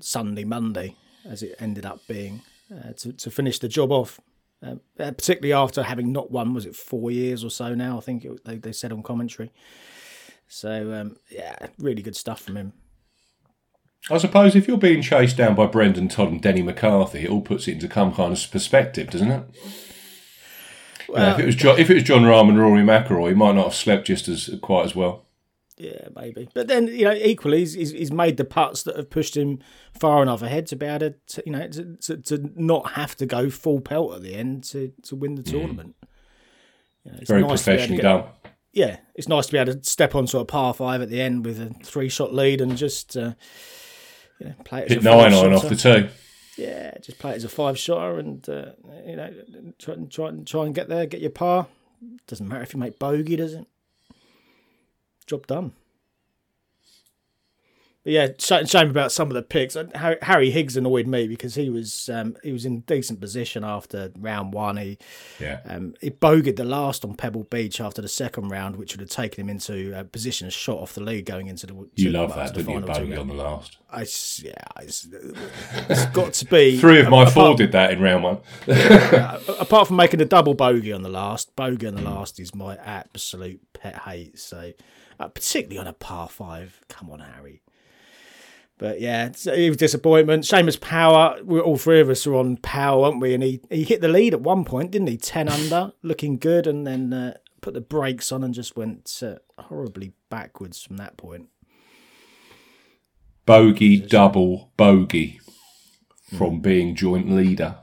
Sunday, Monday, as it ended up being to finish the job off. Particularly after having not won, was it 4 years or so now? I think they said on commentary. So really good stuff from him. I suppose if you're being chased down by Brendan Todd and Denny McCarthy, it all puts it into some kind of perspective, doesn't it? Well, yeah, if it was John Rahm and Rory McIlroy, he might not have slept just as quite as well. Yeah, maybe. But then, you know, equally, he's made the putts that have pushed him far enough ahead to be able to, you know, to not have to go full pelt at the end to win the tournament. You know, it's very nice professionally done. yeah, it's nice to be able to step onto a par five at the end with a 3-shot lead and just play it. Hit 9-iron off the tee. Yeah, just play it as a 5-shotter and try and get there, get your par. Doesn't matter if you make bogey, does it? Job done. But yeah, shame about some of the picks. Harry Higgs annoyed me because he was in decent position after round one. He bogeyed the last on Pebble Beach after the second round, which would have taken him into a position a shot off the lead going into the. You love that, don't you? Bogey on the last. It's got to be. 3 of my 4 did that in round one. Apart from making a double bogey on the last, bogey on the last is my absolute pet hate. So, particularly on a par 5, come on, Harry. But yeah, it was disappointment. Seamus Power, all 3 of us were on Power, weren't we? And he hit the lead at one point, didn't he? 10 under, looking good, and then put the brakes on and just went horribly backwards from that point. Bogey, double bogey from being joint leader.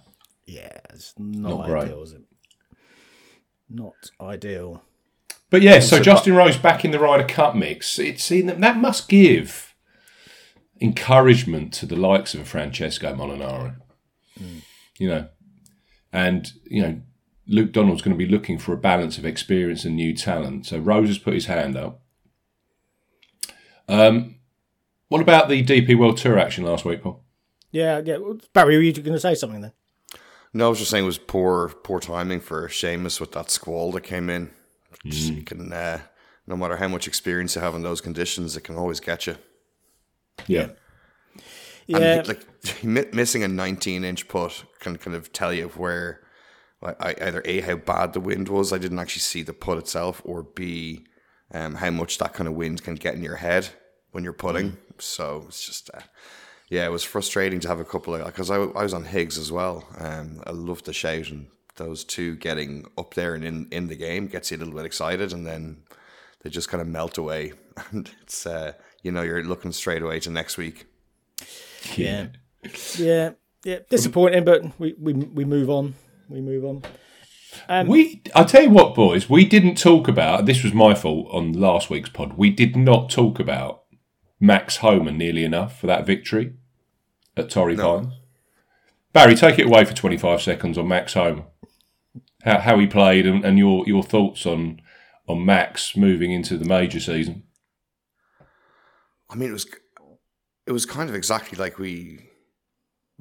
Yeah, it's not ideal, is it? Not ideal. But yeah, so Justin Rose back in the Ryder Cup mix. It's in that must give encouragement to the likes of Francesco Molinari, Luke Donald's going to be looking for a balance of experience and new talent. So Rose has put his hand up. What about the DP World Tour action last week, Paul? Yeah. Barry, were you going to say something then? No, I was just saying it was poor timing for Seamus with that squall that came in. Just, you can, no matter how much experience you have in those conditions, it can always get you. Yeah. And missing a 19-inch putt can kind of tell you where, either A, how bad the wind was. I didn't actually see the putt itself, or B, how much that kind of wind can get in your head when you're putting. So it's just, it was frustrating to have a couple of, because I was on Higgs as well. I loved the shout, and those two getting up there and in the game gets you a little bit excited, and then they just kind of melt away, and it's. You're looking straight away to next week. Yeah. Disappointing, but we move on. I'll tell you what, boys, we didn't talk about, this was my fault on last week's pod, we did not talk about Max Homa nearly enough for that victory at Torrey Pines. Barry, take it away for 25 seconds on Max Homa. How he played and your thoughts on Max moving into the major season. I mean, it was kind of exactly like we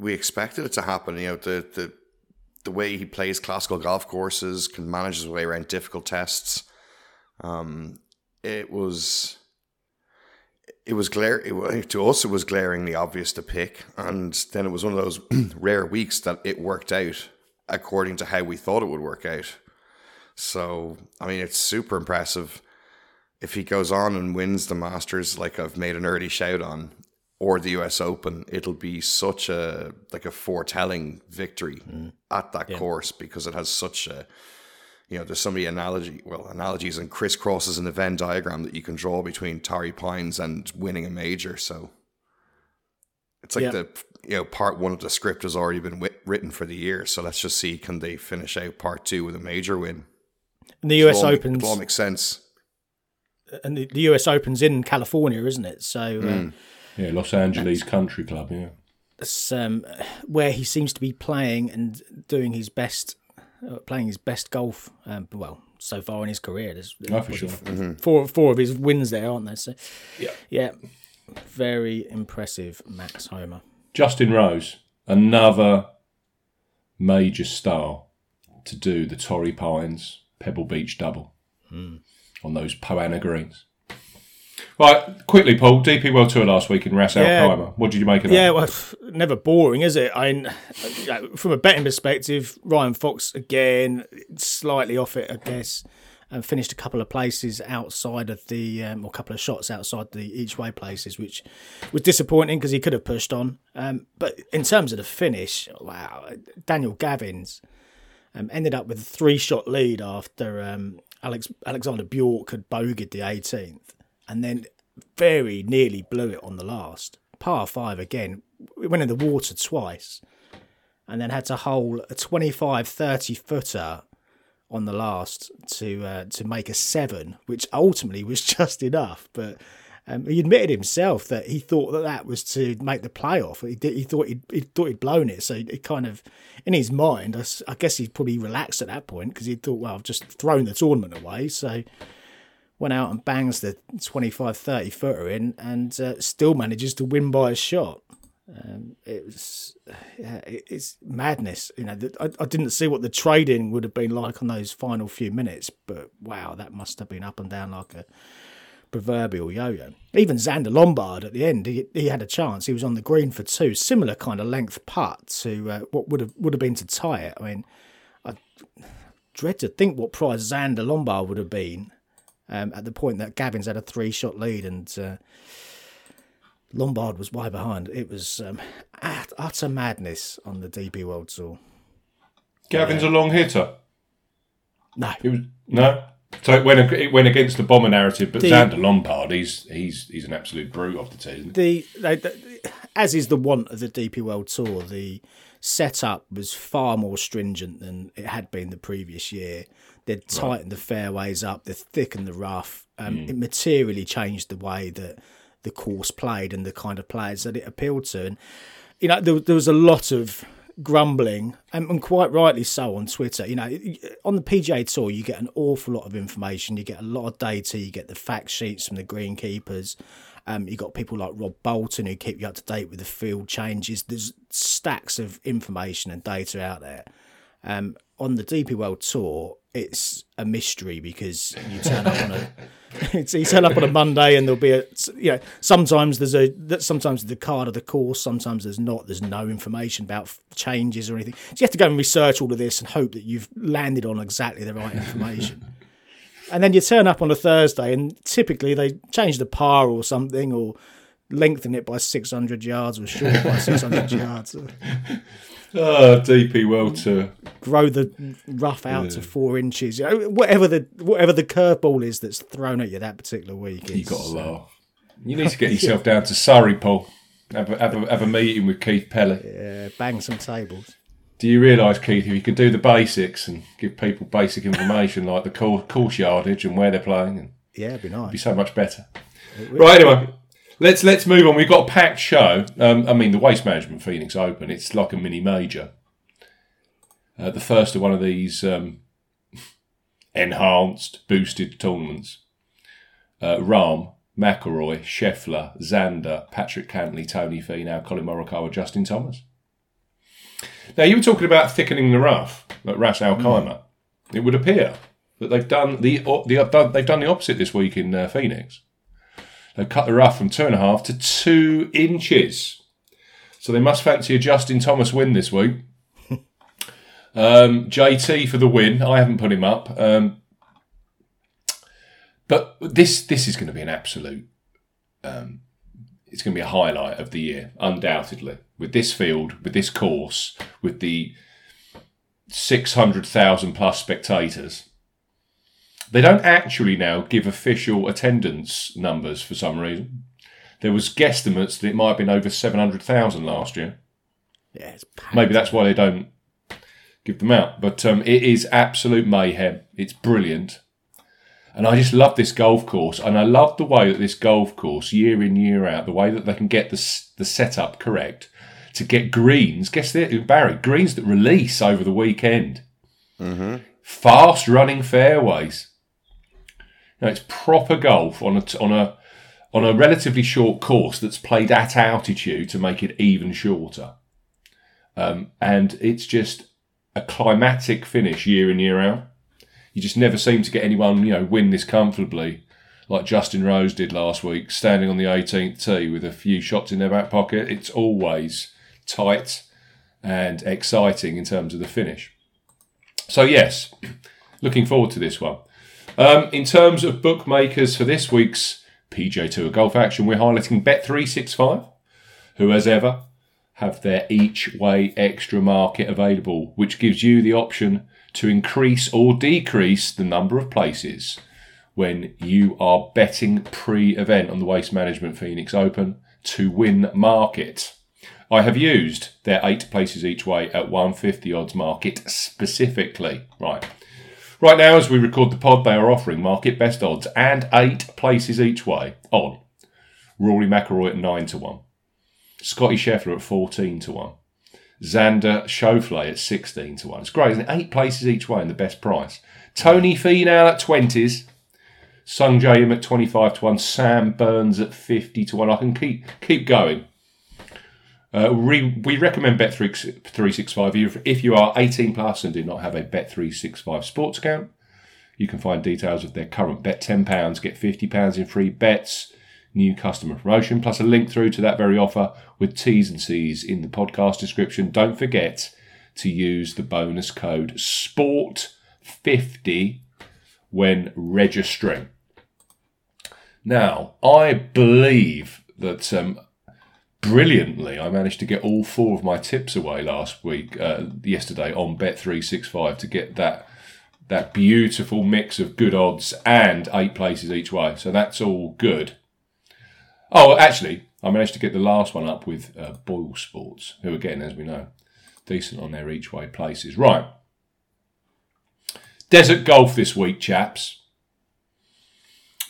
expected it to happen. You know, the way he plays classical golf courses, can manage his way around difficult tests. It was glaringly obvious to pick, and then it was one of those rare weeks that it worked out according to how we thought it would work out. So, I mean, it's super impressive. If he goes on and wins the Masters, like I've made an early shout on, or the US Open, it'll be such a foretelling victory at that course, because it has such a, there's so many analogies and crisscrosses in the Venn diagram that you can draw between Torrey Pines and winning a major. So it's like the part one of the script has already been written for the year. So let's just see, can they finish out part two with a major win? And the US Open, it all makes sense. And the US Open's in California, isn't it? So Los Angeles Country Club, that's where he seems to be playing and doing his best, playing his best golf. So far in his career, there's for sure. Four of his wins there, aren't there? So yeah, very impressive, Max Homa. Justin Rose, another major star to do the Torrey Pines Pebble Beach double. On those Poana greens. Right, quickly, Paul, DP World Tour last week in Ras Al Khaimah. What did you make of that? Yeah, well, never boring, is it? I mean, from a betting perspective, Ryan Fox, again, slightly off it, I guess, and finished a couple of places outside of the, or a couple of shots outside the each-way places, which was disappointing because he could have pushed on. But in terms of the finish, wow, Daniel Gavins ended up with a 3-shot lead after... Alexander Bjork had bogeyed the 18th and then very nearly blew it on the last. Par 5 again. It went in the water twice and then had to hole a 25-30 footer on the last to make a 7, which ultimately was just enough. But he admitted himself that he thought that was to make the playoff. He thought he'd blown it. So it kind of, in his mind, I guess he'd probably relaxed at that point because he thought, well, I've just thrown the tournament away. So went out and bangs the 25-30 footer in and still manages to win by a shot. It's madness. You know, I didn't see what the trading would have been like on those final few minutes, but wow, that must have been up and down like a proverbial yo-yo. Even Xander Lombard at the end, he had a chance. He was on the green for 2, similar kind of length putt to what would have been to tie it. I mean, I dread to think what prize Xander Lombard would have been at the point that Gavins had a 3-shot lead and Lombard was way behind. It was utter madness on the DP World Tour. Gavin's a long hitter. No. So it went against the bomber narrative, but Xander Lombard, he's an absolute brute off the tee. As is the want of the DP World Tour, the setup was far more stringent than it had been the previous year. They'd tightened the fairways up, they thickened the rough. It materially changed the way that the course played and the kind of players that it appealed to. And you know, there was a lot of grumbling, and quite rightly so, on Twitter. You know, on the PGA Tour, you get an awful lot of information. You get a lot of data. You get the fact sheets from the greenkeepers. You got people like Rob Bolton who keep you up to date with the field changes. There's stacks of information and data out there. On the DP World Tour, it's a mystery because you turn up on a Monday and there'll be sometimes the card of the course, sometimes there's no information about changes or anything. So you have to go and research all of this and hope that you've landed on exactly the right information. And then you turn up on a Thursday and typically they change the par or something or lengthen it by 600 yards or short by 600 yards. DP World Tour. Grow the rough out to 4 inches. Whatever the curveball is that's thrown at you that particular week. You got to laugh. You need to get yourself down to Surrey, Paul. Have a meeting with Keith Pelly. Yeah, bang some tables. Do you realise, Keith, if you could do the basics and give people basic information like the course yardage and where they're playing, and it'd be nice. It'd be so much better. Right, anyway. Let's move on. We've got a packed show. The Waste Management Phoenix Open, it's like a mini-major. The first of one of these enhanced, boosted tournaments. Rahm, McIlroy, Scheffler, Xander, Patrick Cantley, Tony Finau, Colin Morikawa, Justin Thomas. Now, you were talking about thickening the rough at Ras Al Khaimah. It would appear that they've done the opposite this week in Phoenix. They've cut the rough from 2.5 to 2 inches. So they must fancy a Justin Thomas win this week. JT for the win. I haven't put him up. But this is going to be an absolute... it's going to be a highlight of the year, undoubtedly. With this field, with this course, with the 600,000 plus spectators... They don't actually now give official attendance numbers for some reason. There was guesstimates that it might have been over 700,000 last year. Yeah, it's packed. Maybe that's why they don't give them out. But it is absolute mayhem. It's brilliant. And I just love this golf course. And I love the way that this golf course, year in, year out, the way that they can get the setup correct to get greens. Guess that, Barry, greens that release over the weekend. Mm-hmm. Fast running fairways. Now, it's proper golf on a relatively short course that's played at altitude to make it even shorter. And it's just a climactic finish year in, year out. You just never seem to get anyone, win this comfortably like Justin Rose did last week, standing on the 18th tee with a few shots in their back pocket. It's always tight and exciting in terms of the finish. So, yes, looking forward to this one. In terms of bookmakers for this week's PGA Tour Golf Action, we're highlighting Bet365, who, as ever, have their each way extra market available, which gives you the option to increase or decrease the number of places when you are betting pre-event on the Waste Management Phoenix Open to win market. I have used their 8 places each way at 150 odds market specifically. Right. Right now, as we record the pod, they are offering market best odds and 8 places each way on Rory McIlroy at 9-1, Scottie Scheffler at 14-1, Xander Schauffele at 16-1. It's great, isn't it? 8 places each way and the best price. Tony Finau at 20s, Sungjae Im at 25-1, Sam Burns at 50-1. I can keep going. We recommend Bet365 if you are 18 plus and do not have a Bet365 sports account. You can find details of their current bet £10, get £50 in free bets, new customer promotion, plus a link through to that very offer with T's and C's in the podcast description. Don't forget to use the bonus code SPORT50 when registering. Now, I believe that... brilliantly, I managed to get all 4 of my tips away yesterday on Bet365 to get that beautiful mix of good odds and 8 places each way. So that's all good. Oh, actually, I managed to get the last one up with Boyle Sports, who again, as we know, decent on their each way places. Right. Desert golf this week, chaps.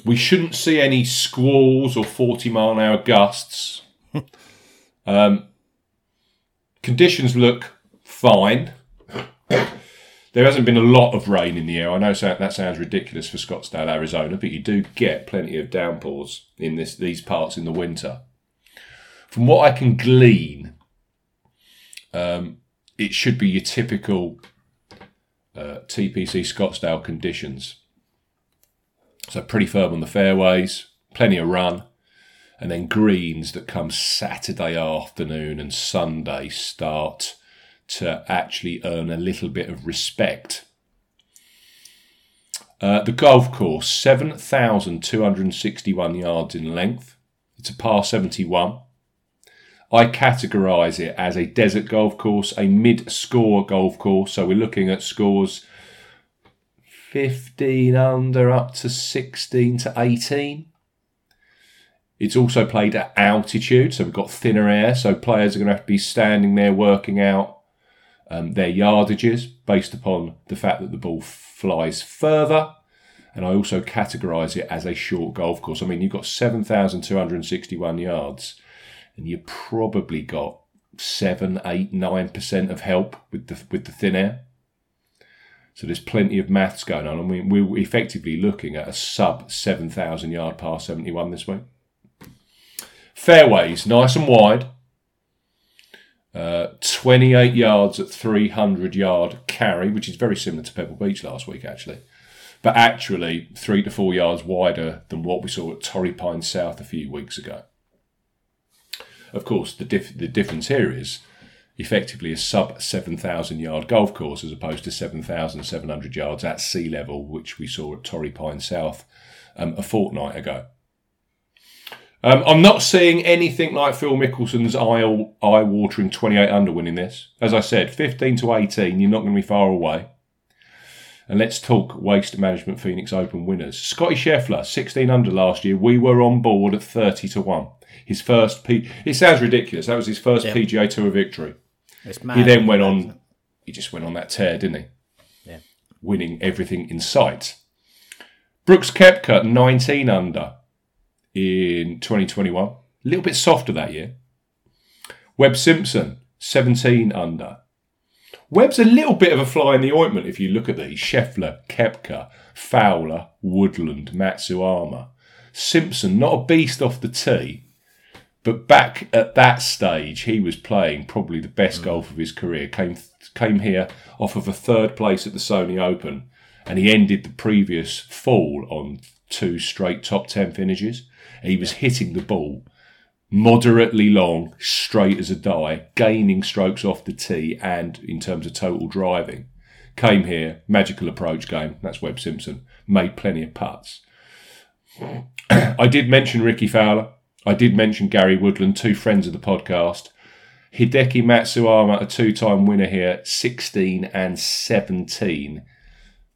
We shouldn't see any squalls or 40-mile-an-hour gusts. Conditions look fine. There hasn't been a lot of rain in the air. I know that sounds ridiculous for Scottsdale, Arizona, but you do get plenty of downpours in these parts in the winter. From what I can glean, it should be your typical TPC Scottsdale conditions. So pretty firm on the fairways, plenty of run. And then greens that come Saturday afternoon and Sunday start to actually earn a little bit of respect. The golf course, 7,261 yards in length. It's a par 71. I categorise it as a desert golf course, a mid-score golf course. So we're looking at scores 15 under up to 16 to 18. It's also played at altitude, so we've got thinner air, so players are going to have to be standing there working out their yardages based upon the fact that the ball flies further. And I also categorise it as a short golf course. I mean, you've got 7,261 yards and you've probably got 7, 8, 9% of help with the thin air. So there's plenty of maths going on. I mean, we're effectively looking at a sub 7,000 yard par 71 this week. Fairways, nice and wide, 28 yards at 300-yard carry, which is very similar to Pebble Beach last week, actually. But actually, 3 to 4 yards wider than what we saw at Torrey Pines South a few weeks ago. Of course, the difference here is effectively a sub-7,000-yard golf course as opposed to 7,700 yards at sea level, which we saw at Torrey Pines South a fortnight ago. I'm not seeing anything like Phil Mickelson's eye-watering 28 under winning this. As I said, 15 to 18, you're not going to be far away. And let's talk Waste Management Phoenix Open winners. Scottie Scheffler, 16 under last year. We were on board at 30 to 1. His first It sounds ridiculous. That was his first PGA Tour victory. It's mad. He then went on. He just went on that tear, didn't he? Yeah. Winning everything in sight. Brooks Koepka, 19 under. In 2021, a little bit softer that year. Webb Simpson, 17 under. Webb's a little bit of a fly in the ointment if you look at these. Scheffler, Koepka, Fowler, Woodland, Matsuyama. Simpson, not a beast off the tee, but back at that stage, he was playing probably the best golf of his career. Came here off of a 3rd place at the Sony Open, and he ended the previous fall on 2 straight top 10 finishes. He was hitting the ball moderately long, straight as a die, gaining strokes off the tee and in terms of total driving. Came here, magical approach game, that's Webb Simpson, made plenty of putts. I did mention Rickie Fowler. I did mention Gary Woodland, 2 friends of the podcast. Hideki Matsuyama, a 2-time winner here, 16 and 17.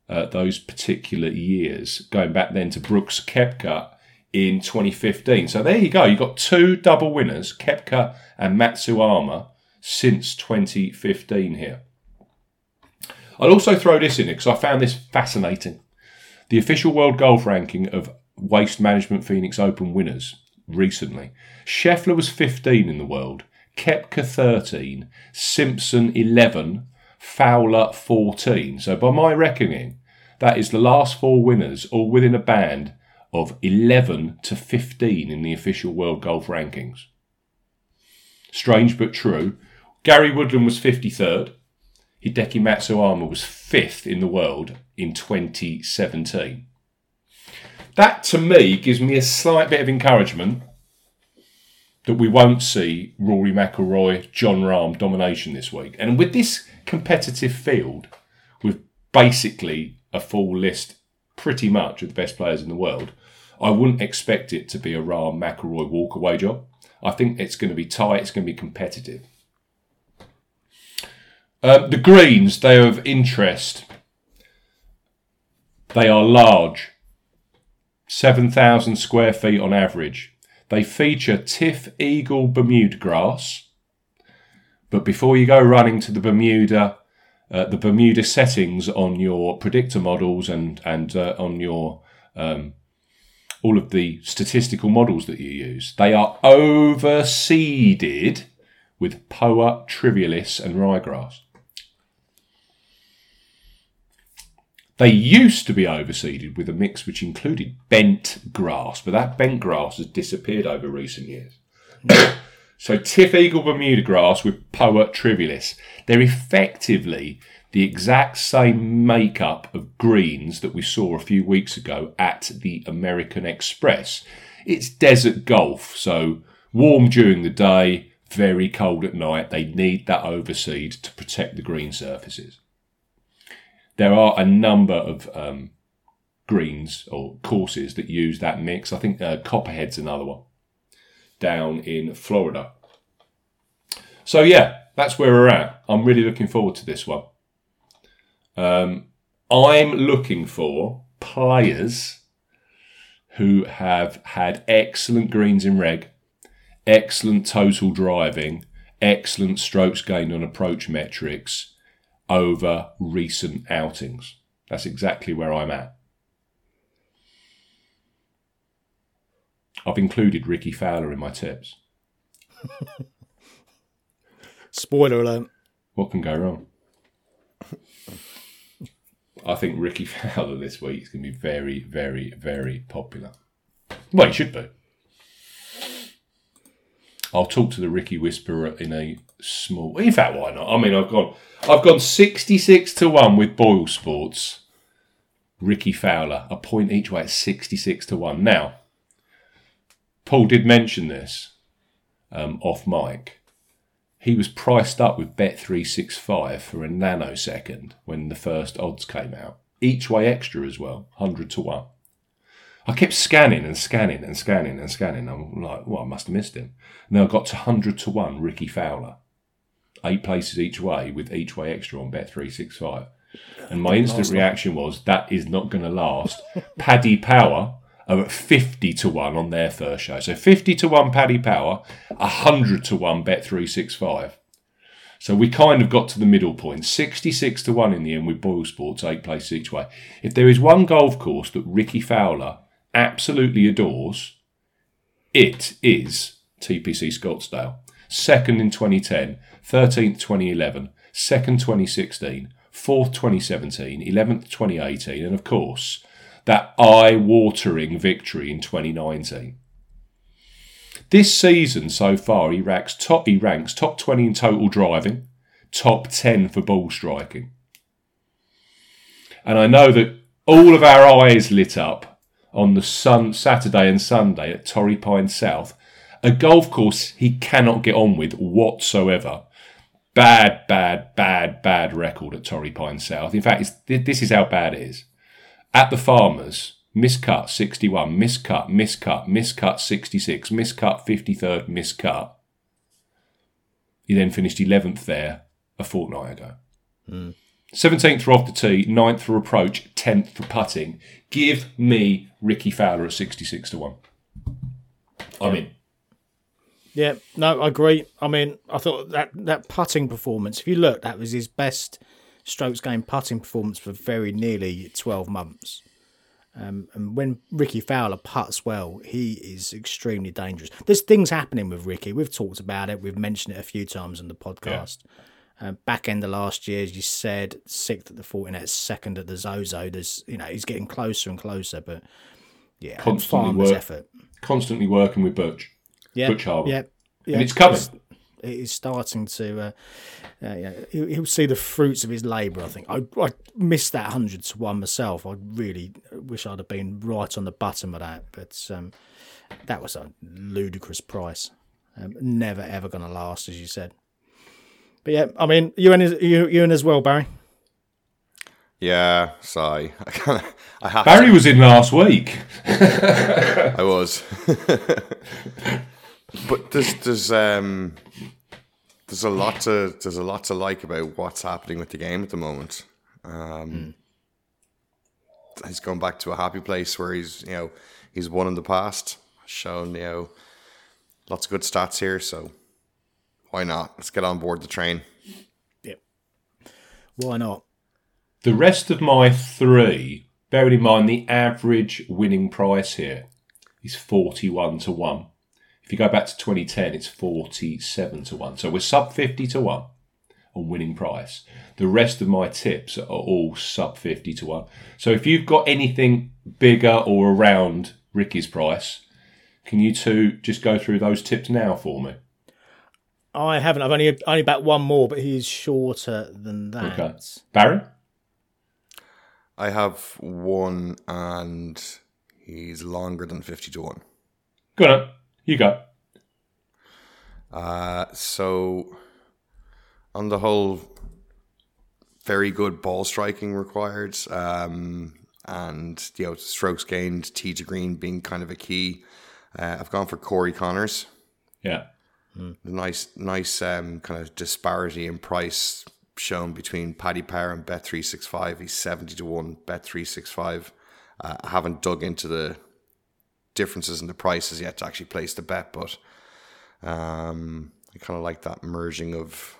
Those particular years, going back then to Brooks Koepka in 2015. So there you go. You've got 2 double winners, Koepka and Matsuyama, since 2015 here. I'll also throw this in because I found this fascinating. The official world golf ranking of Waste Management Phoenix Open winners recently. Scheffler was 15 in the world, Koepka 13, Simpson 11, Fowler 14. So by my reckoning, that is the last four winners all within a band of 11 to 15 in the official world golf rankings. Strange but true. Gary Woodland was 53rd. Hideki Matsuyama was 5th in the world in 2017. That, to me, gives me a slight bit of encouragement that we won't see Rory McIlroy, John Rahm domination this week. And with this competitive field, with basically a full list pretty much of the best players in the world, I wouldn't expect it to be a Rahm McIlroy walkaway job. I think it's going to be tight, it's going to be competitive. The greens, they are of interest. They are large, 7,000 square feet on average. They feature Tiff Eagle Bermuda grass. But before you go running to the Bermuda settings on your predictor models and on your all of the statistical models that you use, they are overseeded with Poa, Trivialis and Ryegrass. They used to be overseeded with a mix which included bent grass, but that bent grass has disappeared over recent years. So Tiff Eagle Bermuda grass with Poa, Trivialis, they're effectively the exact same makeup of greens that we saw a few weeks ago at the American Express. It's desert golf, so warm during the day, very cold at night. They need that overseed to protect the green surfaces. There are a number of greens or courses that use that mix. I think Copperhead's another one down in Florida. So yeah, that's where we're at. I'm really looking forward to this one. I'm looking for players who have had excellent greens in reg, excellent total driving, excellent strokes gained on approach metrics over recent outings. That's exactly where I'm at. I've included Rickie Fowler in my tips. Spoiler alert. What can go wrong? I think Rickie Fowler this week is going to be very, very, very popular. Well, he should be. I'll talk to the Rickie Whisperer in a small... In fact, why not? I mean, I've gone 66-1 with Boyle Sports. Rickie Fowler, a point each way at 66-1. Now, Paul did mention this off mic. He was priced up with Bet365 for a nanosecond when the first odds came out. Each way extra as well, 100-1. I kept scanning. I'm like, well, I must have missed him. And then I got to 100-1 Rickie Fowler. 8 places each way with each way extra on Bet365. And my instant reaction was, that is not going to last. Paddy Power are at 50-1 on their first show. So 50-1 Paddy Power, 100-1 Bet365. So we kind of got to the middle point, 66-1 in the end with Boyle Sports, 8 places each way. If there is one golf course that Rickie Fowler absolutely adores, it is TPC Scottsdale. Second in 2010, 13th 2011, second 2016, fourth 2017, 11th 2018, and of course, that eye-watering victory in 2019. This season so far, he ranks top 20 in total driving, top 10 for ball striking. And I know that all of our eyes lit up on the Saturday and Sunday at Torrey Pines South, a golf course he cannot get on with whatsoever. Bad record at Torrey Pines South. In fact, this is how bad it is. At the Farmers, miscut 61, miscut 66, miscut 53rd, miscut. He then finished 11th there a fortnight ago. 17th for off the tee, 9th for approach, 10th for putting. Give me Rickie Fowler at 66-1. I'm in. Yeah, no, I agree. I mean, I thought that putting performance, if you look, that was his best strokes gained putting performance for very nearly 12 months. And when Rickie Fowler putts well, he is extremely dangerous. There's things happening with Rickie. We've talked about it. We've mentioned it a few times on the podcast. Yeah. Back end of last year, as you said, 6th at the Fortinet, 2nd at the Zozo. There's, you know, he's getting closer and closer, but yeah, Farmer's effort. Constantly working with Birch. Yeah. Birch Harbour. Yeah. Yeah. And it's coming. It is starting to. He'll see the fruits of his labour. I think I missed that 100-1 myself. I really wish I'd have been right on the bottom of that, but that was a ludicrous price. Never ever going to last, as you said. But yeah, I mean, you in as well, Barry. Yeah, sorry. Barry was in last week. I was. But there's a lot to like about what's happening with the game at the moment. He's gone back to a happy place where he's won in the past, shown lots of good stats here. So why not? Let's get on board the train. Yep. Why not? The rest of my three, bearing in mind the average winning price here is 41-1. If you go back to 2010, it's 47-1. So we're sub 50-1 on winning price. The rest of my tips are all sub 50-1. So if you've got anything bigger or around Rickie's price, can you two just go through those tips now for me? I haven't. I've only backed one more, but he's shorter than that. Okay. Barry? I have one, and he's longer than 50-1. Good on. You go. So, on the whole, very good ball striking required, and strokes gained, tee to green being kind of a key. I've gone for Corey Connors. Yeah, nice kind of disparity in price shown between Paddy Power and Bet365. He's 70-1. Bet365. I haven't dug into the differences in the prices yet to actually place the bet, but I kind of like that merging of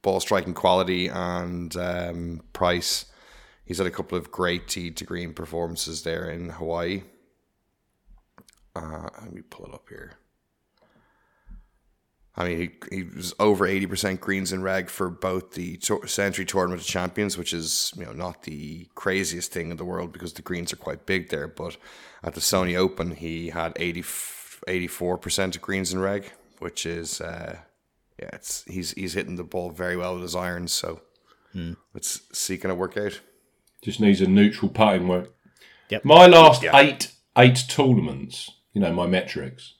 ball striking quality and price. He's had a couple of great tee to green performances there in Hawaii. Let me pull it up here. I mean, he was over 80% greens in reg for both the Century Tournament of Champions, which is not the craziest thing in the world because the greens are quite big there. But at the Sony Open, he had 84% of greens in reg, which is he's hitting the ball very well with his irons. So Let's see, can it work out? Just needs a neutral putting work. Yep. My last eight tournaments, my metrics.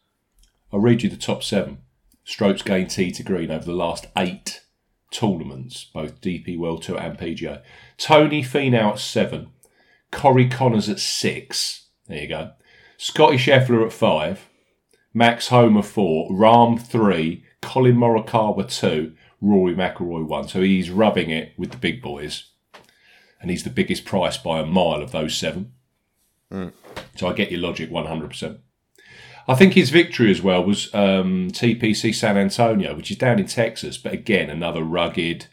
I'll read you the top 7. Strokes gained tee to green over the last 8 tournaments, both DP World Tour and PGA. Tony Finau at 7, Corey Connors at 6, there you go, Scottie Scheffler at 5, Max Homa 4, Rahm 3, Colin Morikawa 2, Rory McIlroy 1. So he's rubbing it with the big boys, and he's the biggest price by a mile of those 7. Mm. So I get your logic 100%. I think his victory as well was TPC San Antonio, which is down in Texas. But again, another rugged,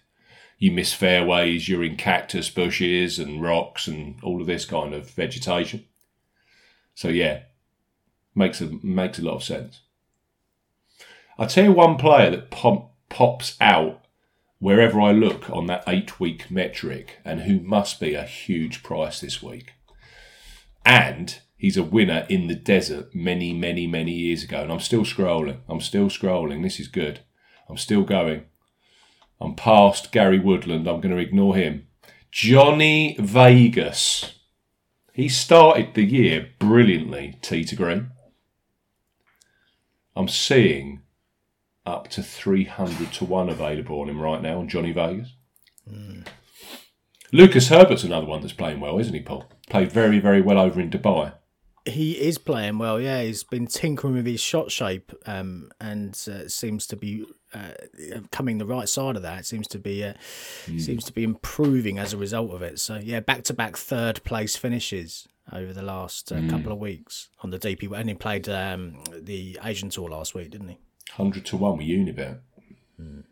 you miss fairways, you're in cactus bushes and rocks and all of this kind of vegetation. So yeah, makes a lot of sense. I'll tell you one player that pops out wherever I look on that 8-week metric and who must be a huge price this week. And he's a winner in the desert many, many, many years ago. And I'm still scrolling. This is good. I'm still going. I'm past Gary Woodland. I'm going to ignore him. Johnny Vegas. He started the year brilliantly, tee to green. I'm seeing up to 300-1 available on him right now, on Johnny Vegas. Mm. Lucas Herbert's another one that's playing well, isn't he, Paul? Played very, very well over in Dubai. He is playing well, yeah. He's been tinkering with his shot shape and seems to be coming the right side of that. Seems to be improving as a result of it. So, yeah, back-to-back third-place finishes over the last couple of weeks on the DP. And he played the Asian Tour last week, didn't he? 100-1 with Unibet. Mm.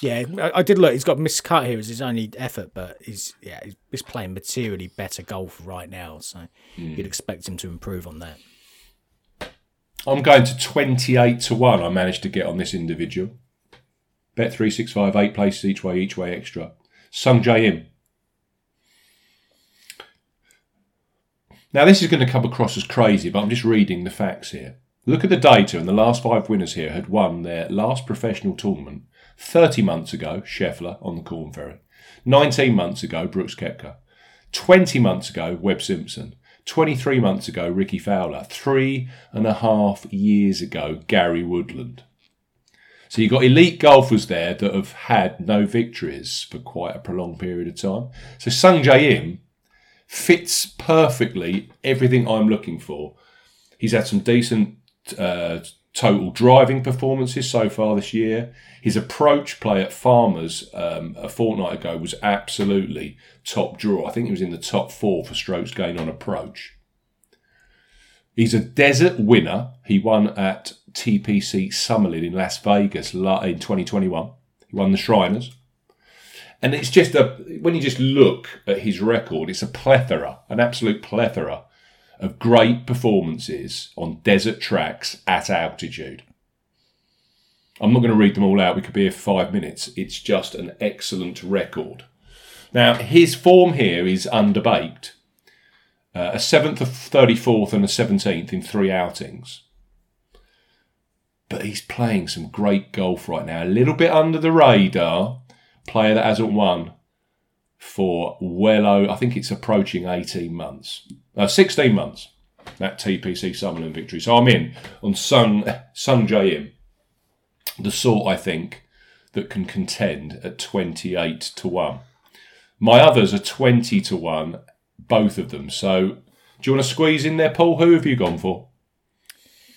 Yeah, I did look. He's got miscut here as his only effort, but he's playing materially better golf right now, so you'd expect him to improve on that. I'm going to 28-1. I managed to get on this individual. Bet365, 8 places each way extra. Sungjae Im. Now, this is going to come across as crazy, but I'm just reading the facts here. Look at the data, and the last 5 winners here had won their last professional tournament. 30 months ago, Scheffler on the Corn Ferry. 19 months ago, Brooks Koepka. 20 months ago, Webb Simpson. 23 months ago, Rickie Fowler. 3.5 years ago, Gary Woodland. So you've got elite golfers there that have had no victories for quite a prolonged period of time. So Sungjae Im fits perfectly everything I'm looking for. He's had some decent total driving performances so far this year. His approach play at Farmers a fortnight ago was absolutely top draw. I think it was in the top 4 for strokes gained on approach. He's a desert winner. He won at TPC Summerlin in Las Vegas in 2021. He won the Shriners. And it's just when you just look at his record, it's a plethora, an absolute plethora of great performances on desert tracks at altitude. I'm not going to read them all out. We could be here for 5 minutes. It's just an excellent record. Now, his form here is underbaked. A 7th, a 34th and a 17th in 3 outings. But he's playing some great golf right now. A little bit under the radar. Player that hasn't won for I think it's approaching 18 months. 16 months, that TPC Summerlin victory. So I'm in on Sungjae Im, the sort, I think, that can contend at 28-1. My others are 20-1, both of them. So do you want to squeeze in there, Paul? Who have you gone for?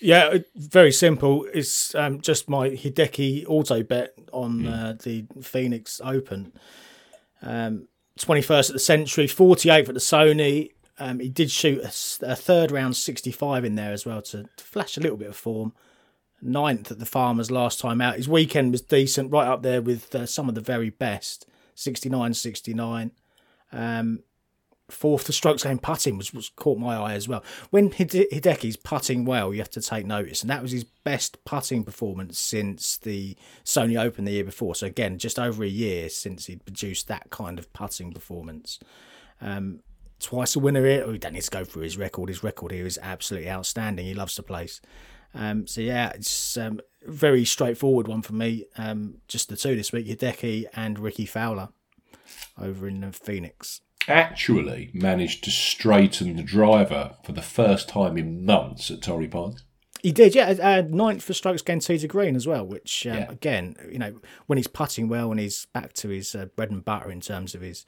Yeah, very simple. It's just my Hideki auto bet on the Phoenix Open. 21st at the Century, 48th at the Sony. He did shoot a third round 65 in there as well to flash a little bit of form. 9th at the Farmers last time out. His weekend was decent, right up there with some of the very best. 69. 4th, the strokes game putting was caught my eye as well. When Hideki's putting well, you have to take notice. And that was his best putting performance since the Sony Open the year before. So again, just over a year since he'd produced that kind of putting performance. Twice a winner here. We don't need to go through his record. His record here is absolutely outstanding. He loves the place. It's a very straightforward one for me. Just the two this week, Hideki and Rickie Fowler over in Phoenix. Actually managed to straighten the driver for the first time in months at Torrey Pines. He did, yeah. 9th for strokes gained tee to green as well, which, again, you know, when he's putting well and he's back to his bread and butter in terms of his...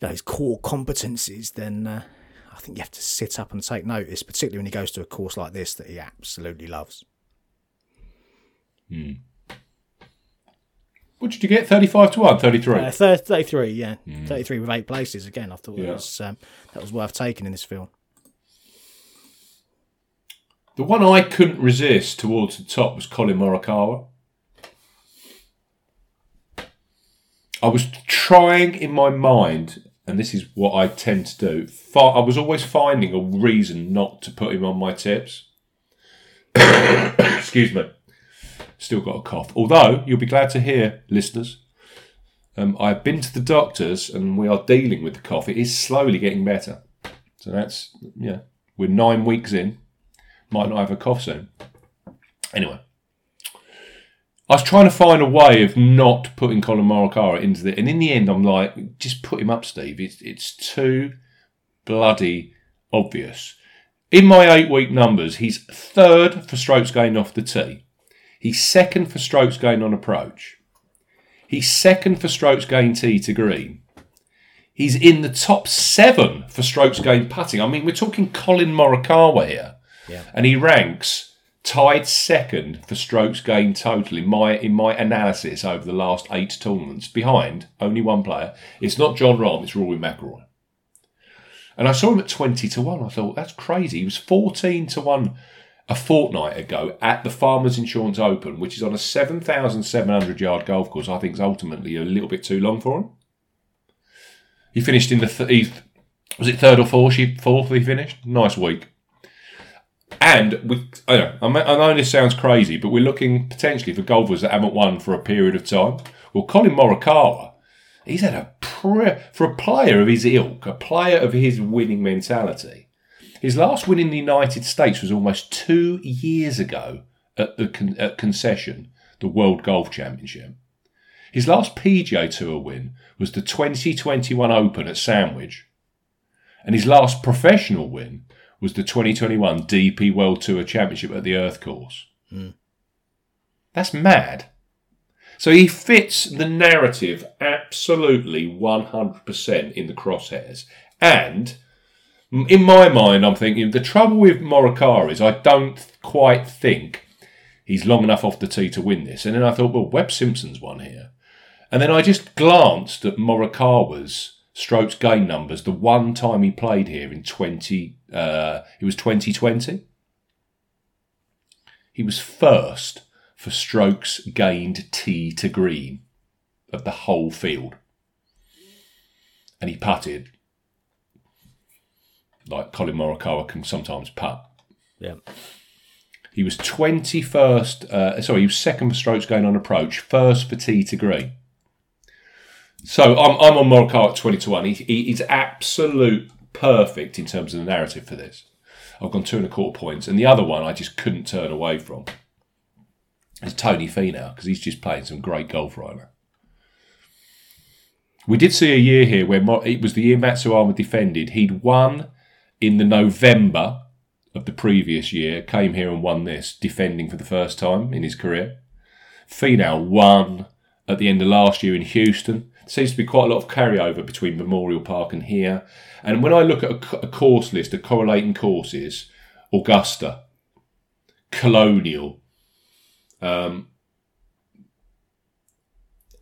his core competencies, then I think you have to sit up and take notice, particularly when he goes to a course like this that he absolutely loves. What did you get? 35-1, 33? 33, yeah. 33 with 8 places. Again, I thought that was worth taking in this field. The one I couldn't resist towards the top was Colin Morikawa. I was trying in my mind, and this is what I tend to do, I was always finding a reason not to put him on my tips. Excuse me. Still got a cough. Although, you'll be glad to hear, listeners, I've been to the doctors and we are dealing with the cough. It is slowly getting better. So that's, we're 9 weeks in. Might not have a cough soon. Anyway. I was trying to find a way of not putting Colin Morikawa into the... And in the end, I'm like, just put him up, Steve. It's too bloody obvious. In my 8-week numbers, he's 3rd for strokes gained off the tee. He's 2nd for strokes gained on approach. He's 2nd for strokes gained tee to green. He's in the top 7 for strokes gained putting. I mean, we're talking Colin Morikawa here. Yeah. And he ranks... tied 2nd for strokes gained total in my analysis over the last 8 tournaments, behind only one player. It's not John Rahm, it's Rory McIlroy. And I saw him at 20-1. I thought, that's crazy. He was 14-1 a fortnight ago at the Farmers Insurance Open, which is on a 7,700 yard golf course, I think is ultimately a little bit too long for him. He finished in the fourth. He finished nice week, and I know this sounds crazy, but we're looking potentially for golfers that haven't won for a period of time. Well, Colin Morikawa, he's had for a player of his ilk, a player of his winning mentality. His last win in the United States was almost 2 years ago at the Concession, the World Golf Championship. His last PGA Tour win was the 2021 Open at Sandwich. And his last professional win was the 2021 DP World Tour Championship at the Earth Course. Mm. That's mad. So he fits the narrative absolutely 100% in the crosshairs. And in my mind, I'm thinking the trouble with Morikawa is I don't quite think he's long enough off the tee to win this. And then I thought, well, Webb Simpson's won here. And then I just glanced at Morikawa's strokes gain numbers the one time he played here in it was 2020. He was first for strokes gained tee to green of the whole field. And he putted like Colin Morikawa can sometimes putt. Yeah. He was 2nd for strokes going on approach, first for tee to green. So I'm on Morikawa at 20-1. He's absolute perfect in terms of the narrative for this. I've gone 2.25 points. And the other one I just couldn't turn away from is Tony Finau, because he's just playing some great golf right now. We did see a year here where it was the year Matsuyama defended. He'd won in the November of the previous year, came here and won this, defending for the first time in his career. Finau won at the end of last year in Houston. There seems to be quite a lot of carryover between Memorial Park and here. And when I look at a course list of correlating courses, Augusta, Colonial,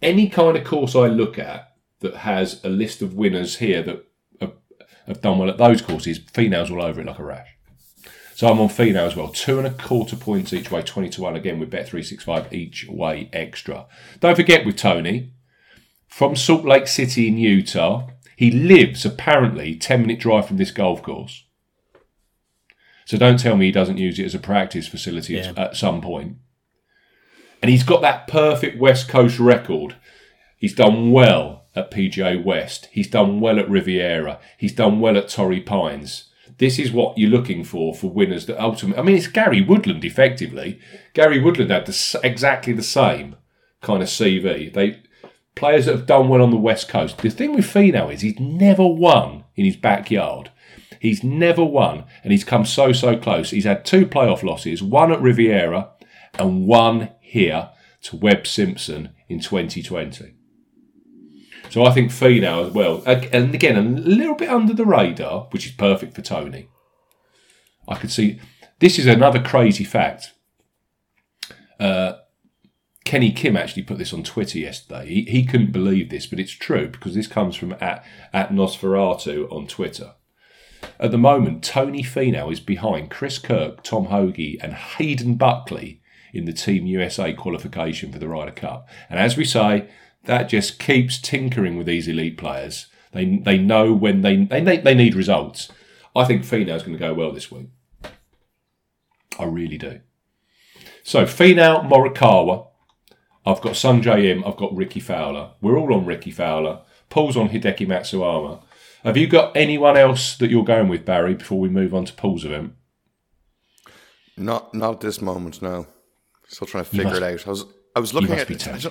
any kind of course I look at that has a list of winners here that have done well at those courses, Finau's all over it like a rash. So I'm on Finau as well. 2.25 points each way, 20-1 again with Bet365 each way extra. Don't forget with Tony, from Salt Lake City in Utah, he lives apparently 10-minute drive from this golf course. So don't tell me he doesn't use it as a practice facility at some point. And he's got that perfect West Coast record. He's done well at PGA West. He's done well at Riviera. He's done well at Torrey Pines. This is what you're looking for winners that ultimately... I mean, it's Gary Woodland, effectively. Gary Woodland had exactly the same kind of CV. Players that have done well on the West Coast. The thing with Finau is he's never won in his backyard. He's never won, and he's come so, so close. He's had 2 playoff losses, one at Riviera and one here to Webb Simpson in 2020. So I think Finau as well, and again, a little bit under the radar, which is perfect for Tony. I could see, this is another crazy fact. Kenny Kim actually put this on Twitter yesterday. He couldn't believe this, but it's true, because this comes from at Nosferatu on Twitter. At the moment, Tony Finau is behind Chris Kirk, Tom Hoagie and Hayden Buckley in the Team USA qualification for the Ryder Cup. And as we say, that just keeps tinkering with these elite players. They know when they need results. I think Finau's going to go well this week. I really do. So Finau, Morikawa. I've got Sungjae Im. I've got Rickie Fowler. We're all on Rickie Fowler. Paul's on Hideki Matsuyama. Have you got anyone else that you're going with, Barry, before we move on to Paul's event? Not at this moment, no. Still trying to figure it out. I was looking at it.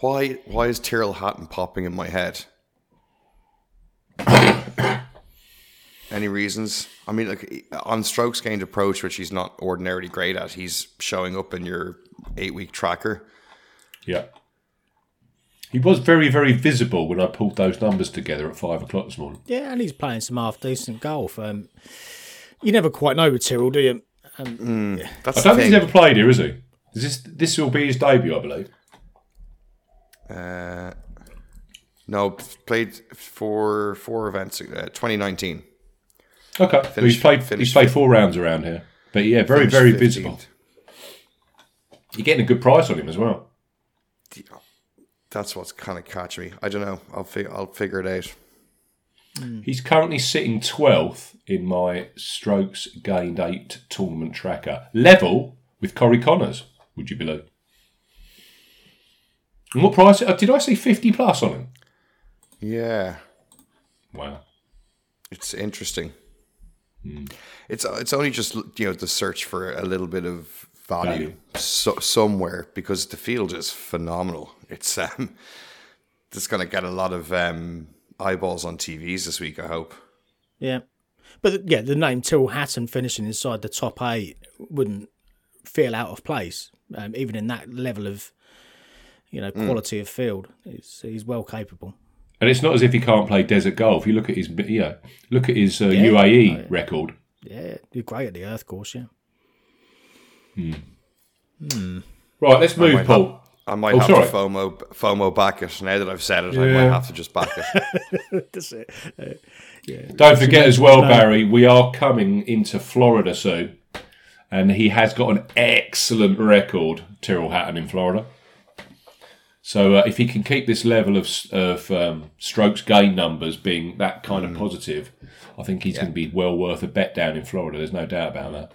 Why is Tyrrell Hatton popping in my head? Any reasons? I mean, like on strokes gained approach, which he's not ordinarily great at, he's showing up in your 8-week tracker. Yeah. He was very, very visible when I pulled those numbers together at 5:00 this morning. Yeah, and he's playing some half-decent golf. You never quite know with Tyrrell, do you? I don't think he's ever played here, is he? This will be his debut, I believe. No, played for 4 events, 2019. Okay, so he's played 4 rounds around here. But yeah, very, very visible. You're getting a good price on him as well. That's what's kind of catching me. I don't know. I'll figure it out. He's currently sitting 12th in my strokes gained 8 tournament tracker. Level with Corey Connors, would you believe? And what price? Did I see 50 plus on him? Yeah. Wow. It's interesting. It's only just, you know, the search for a little bit of value. Somewhere, because the field is phenomenal. It's it's going to get a lot of eyeballs on TVs this week, I hope. Yeah. But yeah, the name Tyrrell Hatton finishing inside the top 8 wouldn't feel out of place, even in that level of, you know, quality of field. He's well capable. And it's not as if he can't play desert golf. You look at his, UAE record. Yeah, you're great at the earth course, yeah. Right, let's move, Paul. I might have to FOMO back it. Now that I've said it, yeah. I might have to just back it. That's it. Don't forget as well, Barry, we are coming into Florida soon. And he has got an excellent record, Tyrrell Hatton, in Florida. So if he can keep this level of strokes gain numbers being that kind of positive, I think he's going to be well worth a bet down in Florida. There's no doubt about that.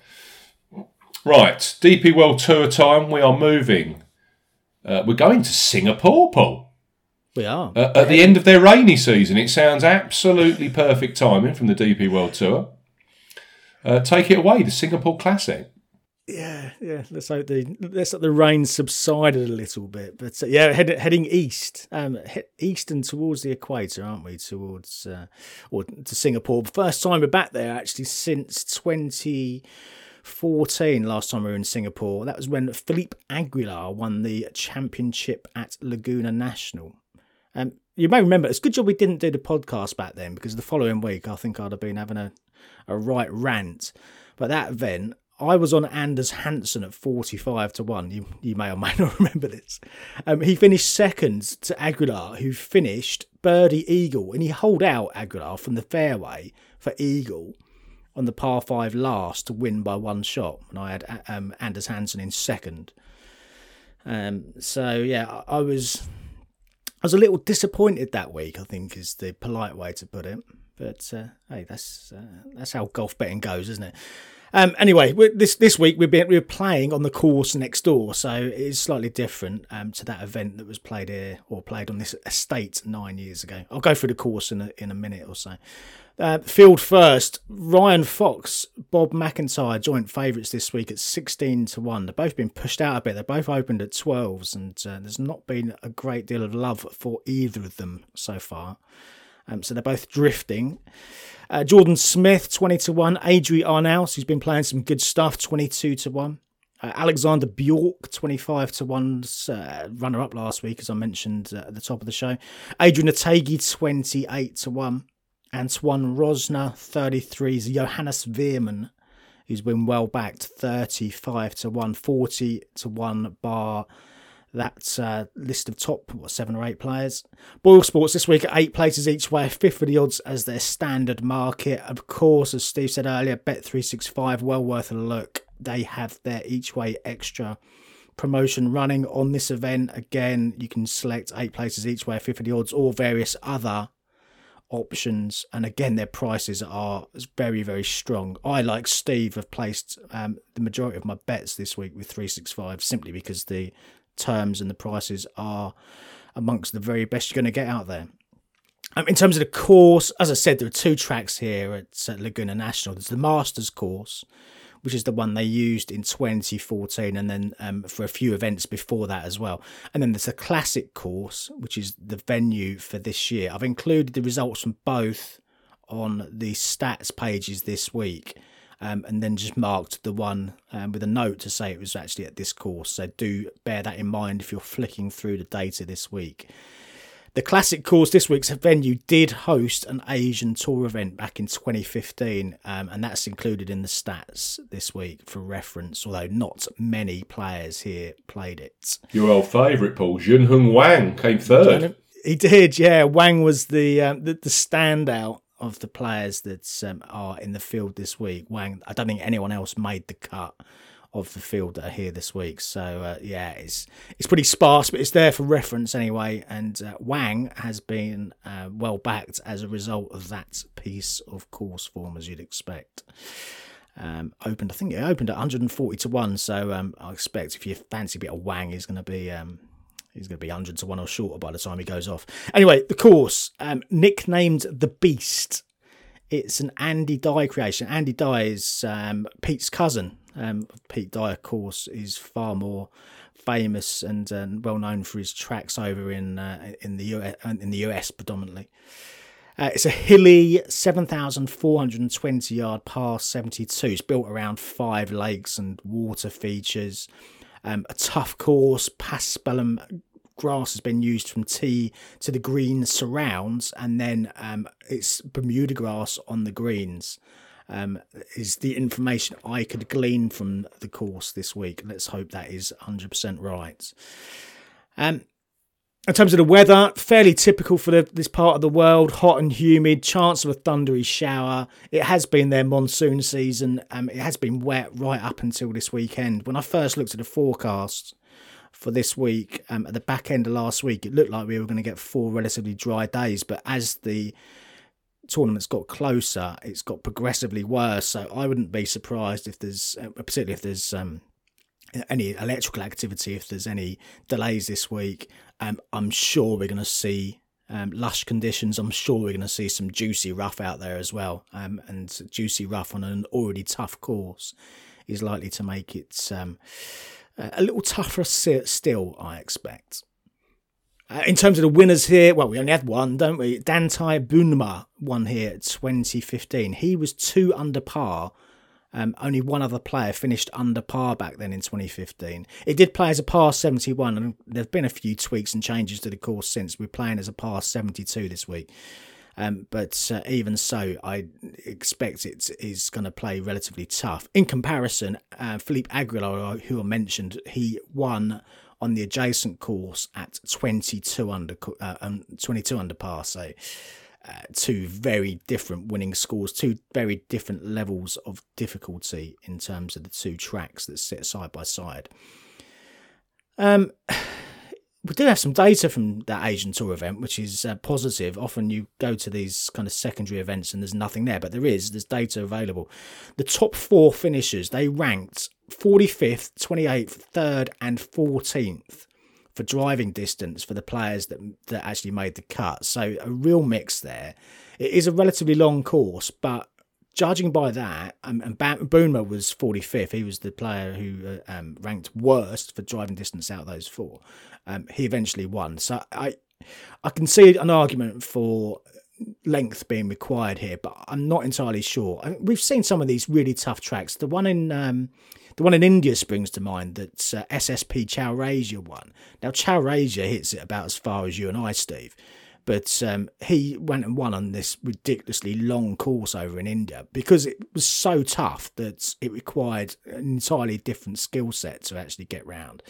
Right, DP World Tour time. We are moving. We're going to Singapore, Paul. We are. At the end of their rainy season. It sounds absolutely perfect timing from the DP World Tour. Take it away, the Singapore Classic. Yeah. Let's hope the rain subsided a little bit, but heading east, east and towards the equator, aren't we? Towards or to Singapore. First time we're back there actually since 2014. Last time we were in Singapore, that was when Philippe Aguilar won the championship at Laguna National. You may remember, it's a good job we didn't do the podcast back then, because the following week I think I'd have been having a right rant. But that event, I was on Anders Hansen at 45-1. You may or may not remember this. He finished second to Aguilar, who finished birdie eagle, and he holed out Aguilar from the fairway for eagle on the par 5 last to win by one shot. And I had Anders Hansen in second. So yeah, I was a little disappointed that week, I think is the polite way to put it. But hey, that's how golf betting goes, isn't it? Anyway, this week we're playing on the course next door, so it's slightly different to that event that was played here or played on this estate 9 years ago. I'll go through the course in a minute or so. Field first, Ryan Fox, Bob McIntyre, joint favourites this week at 16-1. They've both been pushed out a bit. They both opened at 12s, and there's not been a great deal of love for either of them so far. So they're both drifting. Jordan Smith, 20-1. Adrian Arnaus, who's been playing some good stuff, 22-1. Alexander Bjork, 25-1, runner-up last week, as I mentioned at the top of the show. Adrian Otegi, 28-1. Antoine Rosner, 33s. Johannes Veerman, who's been well backed, 35-1. 40-1 bar. That list of top 7 or 8 players. Boyle Sports this week at 8 places each way, fifth for the odds as their standard market. Of course, as Steve said earlier, Bet365, well worth a look. They have their each way extra promotion running on this event. Again, you can select 8 places each way, fifth for the odds, or various other options. And again, their prices are very, very strong. I, like Steve, have placed the majority of my bets this week with 365 simply because the terms and the prices are amongst the very best you're going to get out there. In terms of the course, as I said, there are 2 tracks here at Laguna National. There's the Masters course, which is the one they used in 2014, and then for a few events before that as well. And then there's the Classic course, which is the venue for this year. I've included the results from both on the stats pages this week. And then just marked the one with a note to say it was actually at this course. So do bear that in mind if you're flicking through the data this week. The Classic course this week's venue did host an Asian Tour event back in 2015, and that's included in the stats this week for reference, although not many players here played it. Your old favourite, Paul, Junhong Wang, came third. He did, yeah. Wang was the standout of the players that are in the field this week, Wang, I don't think anyone else made the cut of the field that are here this week. So, yeah, it's pretty sparse, but it's there for reference anyway. And Wang has been well backed as a result of that piece of course form, as you'd expect. Opened, I think it opened at 140 to 1. So I expect if you fancy a bit of Wang, he's going to be 100 to 1 or shorter by the time he goes off. Anyway, the course, nicknamed the Beast. It's an Andy Dye creation. Andy Dye is Pete's cousin. Pete Dye, of course, is far more famous and well known for his tracks over in the US predominantly. It's a hilly 7,420 yard par 72. It's built around 5 lakes and water features. A tough course. Paspalum grass has been used from tee to the green surrounds, and then it's Bermuda grass on the greens. Is the information I could glean from the course this week. Let's hope that is 100% right. In terms of the weather, fairly typical for this part of the world, hot and humid, chance of a thundery shower. It has been their monsoon season. It has been wet right up until this weekend. When I first looked at the forecast for this week, at the back end of last week, it looked like we were going to get 4 relatively dry days, but as the tournament's got closer, it's got progressively worse. So I wouldn't be surprised if there's, particularly if there's any electrical activity, if there's any delays this week. I'm sure we're going to see lush conditions. I'm sure we're going to see some juicy rough out there as well, and juicy rough on an already tough course is likely to make it a little tougher still, I expect. In terms of the winners here, well, we only had one, don't we? Dantai Bundma won here at 2015. He was 2 under par. Only one other player finished under par back then in 2015. It did play as a par 71, and there have been a few tweaks and changes to the course since. We're playing as a par 72 this week. But even so, I expect it is going to play relatively tough. In comparison, Philippe Aguilar, who I mentioned, he won on the adjacent course at 22 under par. So two very different winning scores, two very different levels of difficulty in terms of the two tracks that sit side by side. We do have some data from that Asian Tour event, which is positive. Often you go to these kind of secondary events and there's nothing there, but there's data available. The top 4 finishers, they ranked 45th, 28th, 3rd and 14th for driving distance for the players that actually made the cut. So a real mix there. It is a relatively long course, but judging by that, and Boomer was 45th. He was the player who ranked worst for driving distance out of those 4. He eventually won. So I can see an argument for length being required here, but I'm not entirely sure. We've seen some of these really tough tracks. The one in India springs to mind, that SSP Chaurasia won. Now, Chaurasia hits it about as far as you and I, Steve. But he went and won on this ridiculously long course over in India because it was so tough that it required an entirely different skill set to actually get round.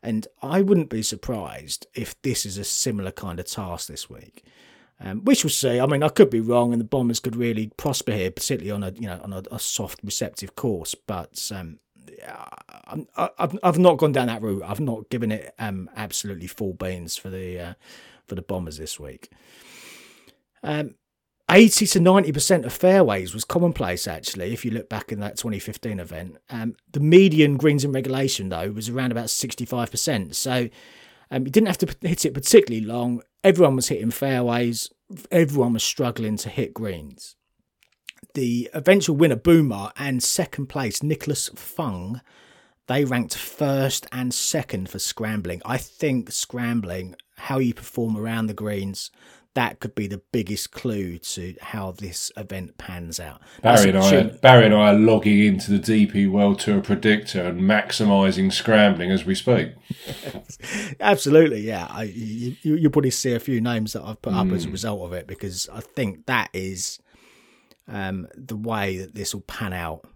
And I wouldn't be surprised if this is a similar kind of task this week. We shall see. I mean, I could be wrong, and the Bombers could really prosper here, particularly on a soft, receptive course. But I've not gone down that route. I've not given it absolutely full beans for the Bombers this week. 80 to 90% of fairways was commonplace, actually, if you look back in that 2015 event. The median greens in regulation, though, was around about 65%. So you didn't have to hit it particularly long. Everyone was hitting fairways. Everyone was struggling to hit greens. The eventual winner, Boomer, and second place, Nicholas Fung, they ranked 1st and 2nd for scrambling. I think scrambling, how you perform around the greens, that could be the biggest clue to how this event pans out. Barry and I are logging into the DP World Tour predictor and maximising scrambling as we speak. Absolutely, yeah. You'll probably see a few names that I've put up as a result of it, because I think that is the way that this will pan out.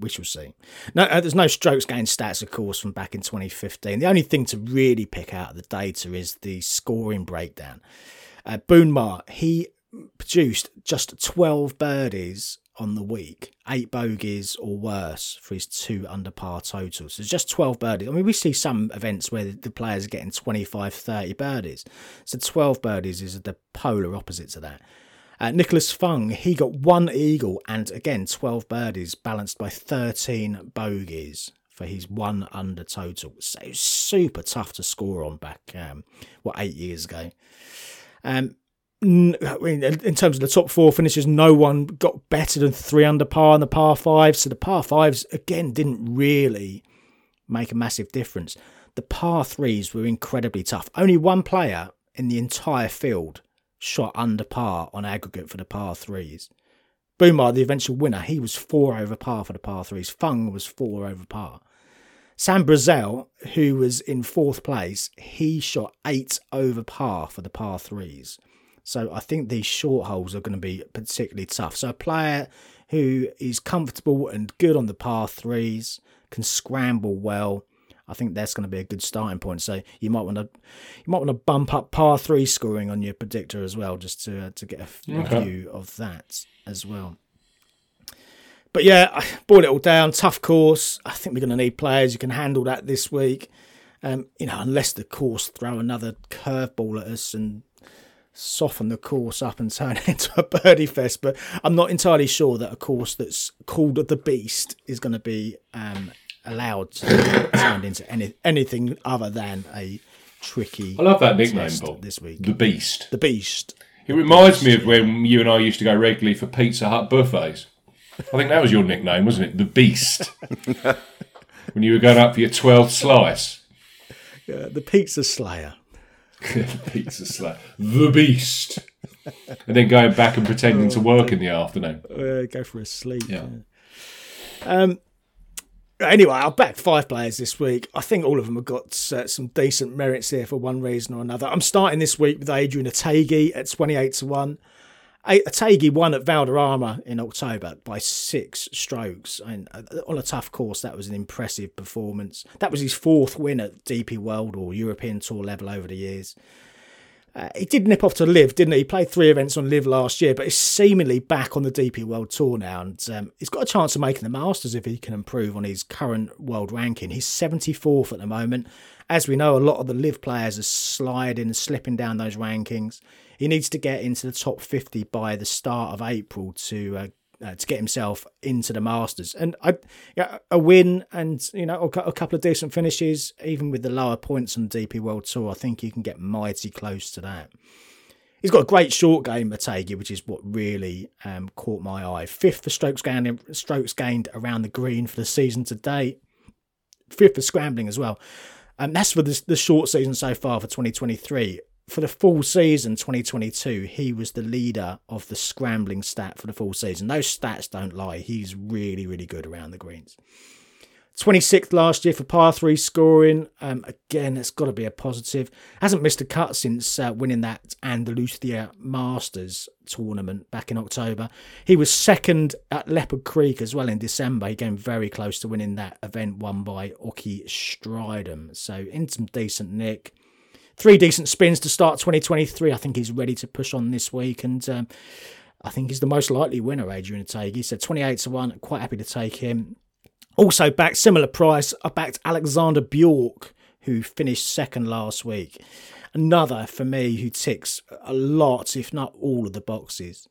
We shall see. No, there's no strokes gained stats, of course, from back in 2015. The only thing to really pick out of the data is the scoring breakdown. Boomer, he produced just 12 birdies on the week, 8 bogeys or worse for his 2 under par totals. So just 12 birdies. I mean, we see some events where the players are getting 25, 30 birdies. So 12 birdies is the polar opposite to that. Nicholas Fung, he got 1 eagle and again 12 birdies balanced by 13 bogeys for his 1 under total. So it was super tough to score on back, 8 years ago. In terms of the top 4 finishes, no one got better than 3 under par on the par 5. So the par 5s, again, didn't really make a massive difference. The par 3s were incredibly tough. Only one player in the entire field shot under par on aggregate for the par 3s. Boumar, the eventual winner, he was 4 over par for the par 3s. Fung was 4 over par. Sam Brazel, who was in 4th place, he shot 8 over par for the par 3s. So I think these short holes are going to be particularly tough. So a player who is comfortable and good on the par 3s, can scramble well, I think that's going to be a good starting point. So you might want to bump up par 3 scoring on your predictor as well, just to get a view of that as well. But yeah, I boiled it all down. Tough course. I think we're going to need players who can handle that this week. Unless the course throw another curveball at us and soften the course up and turn it into a birdie fest. But I'm not entirely sure that a course that's called the Beast is going to be allowed to turn into anything other than a tricky. I love that nickname, Paul. This week, the Beast. The Beast. It reminds me of when you and I used to go regularly for Pizza Hut buffets. I think that was your nickname, wasn't it? The Beast. When you were going up for your 12th slice. Yeah, the Pizza Slayer. Pizza Slayer. The Beast. And then going back and pretending to work in the afternoon. Go for a sleep. Yeah. Anyway, I'll back 5 players this week. I think all of them have got some decent merits here for one reason or another. I'm starting this week with Adrian Otegi at 28-1. Otegi won at Valderrama in October by 6 strokes. And on a tough course, that was an impressive performance. That was his 4th win at DP World or European Tour level over the years. He did nip off to Liv, didn't he? He played 3 events on Liv last year, but he's seemingly back on the DP World Tour now. And he's got a chance of making the Masters if he can improve on his current world ranking. He's 74th at the moment. As we know, a lot of the Liv players are sliding and slipping down those rankings. He needs to get into the top 50 by the start of April to get himself into the Masters. And a win and a couple of decent finishes, even with the lower points on DP World Tour, I think you can get mighty close to that. He's got a great short game, Otegi, which is what really caught my eye. 5th for strokes gained around the green for the season to date. 5th for scrambling as well. And that's for the short season so far for 2023. For the full season, 2022, he was the leader of the scrambling stat for the full season. Those stats don't lie. He's really, really good around the greens. 26th last year for par 3 scoring. Again, that's got to be a positive. Hasn't missed a cut since winning that Andalusia Masters tournament back in October. He was 2nd at Leopard Creek as well in December. He came very close to winning that event won by Oki Stridham. So in some decent nick. 3 decent spins to start 2023. I think he's ready to push on this week, and I think he's the most likely winner, Adrian Otegi. So 28-1, quite happy to take him. Also backed, similar price, I backed Alexander Bjork, who finished 2nd last week. Another, for me, who ticks a lot, if not all of the boxes.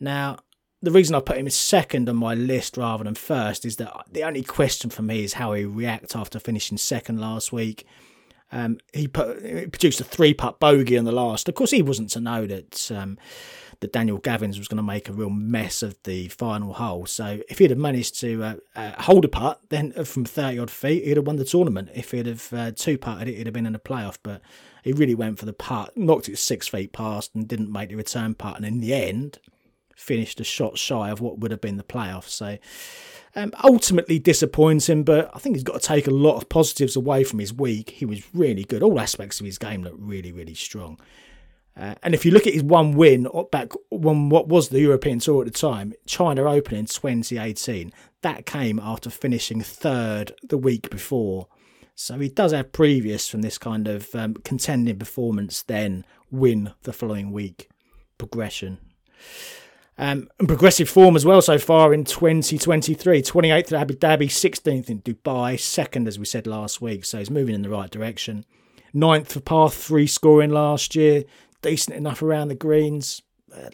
Now, the reason I put him as 2nd on my list rather than 1st is that the only question for me is how he reacts after finishing 2nd last week. He produced a 3-putt bogey on the last. Of course, he wasn't to know that Daniel Gavins was going to make a real mess of the final hole. So if he'd have managed to hold a putt, then from 30-odd feet, he'd have won the tournament. If he'd have 2-putted it, he'd have been in a playoff. But he really went for the putt, knocked it 6 feet past and didn't make the return putt. And in the end, finished a shot shy of what would have been the playoff. So ultimately disappointing, but I think he's got to take a lot of positives away from his week. He was really good. All aspects of his game looked really, really strong. And if you look at his one win back when what was the European Tour at the time, China Open in 2018, that came after finishing 3rd the week before. So he does have previous from this kind of contending performance, then win the following week progression. And progressive form as well so far in 2023. 28th at Abu Dhabi, 16th in Dubai, 2nd as we said last week. So he's moving in the right direction. 9th for par 3 scoring last year. Decent enough around the greens.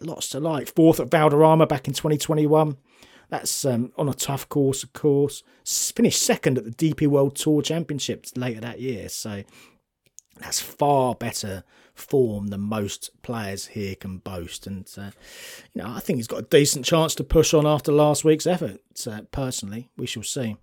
Lots to like. 4th at Valderrama back in 2021. That's on a tough course, of course. Finished 2nd at the DP World Tour Championships later that year. So that's far better form than most players here can boast. And, you know, I think he's got a decent chance to push on after last week's effort. Personally, we shall see.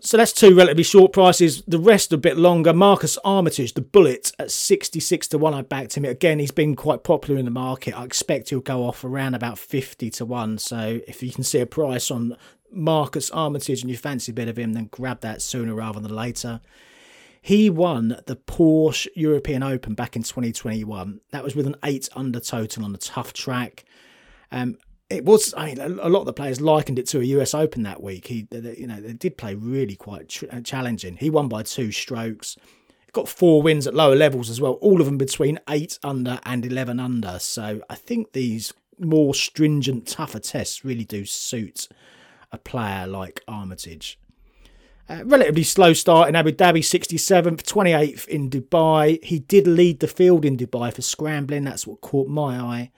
So that's two relatively short prices. The rest a bit longer. Marcus Armitage, the bullet, at 66-1. I backed him. Again, he's been quite popular in the market. I expect he'll go off around about 50-1. So if you can see a price on Marcus Armitage and you fancy a bit of him, then grab that sooner rather than later. He won the Porsche European Open back in 2021. That was with an 8-under total on a tough track. It was, I mean, a lot of the players likened it to a US Open that week. They did play really quite challenging. He won by 2 strokes. Got 4 wins at lower levels as well, all of them between 8-under and 11-under. So I think these more stringent, tougher tests really do suit a player like Armitage. Relatively slow start in Abu Dhabi, 67th, 28th in Dubai. He did lead the field in Dubai for scrambling. That's what caught my eye.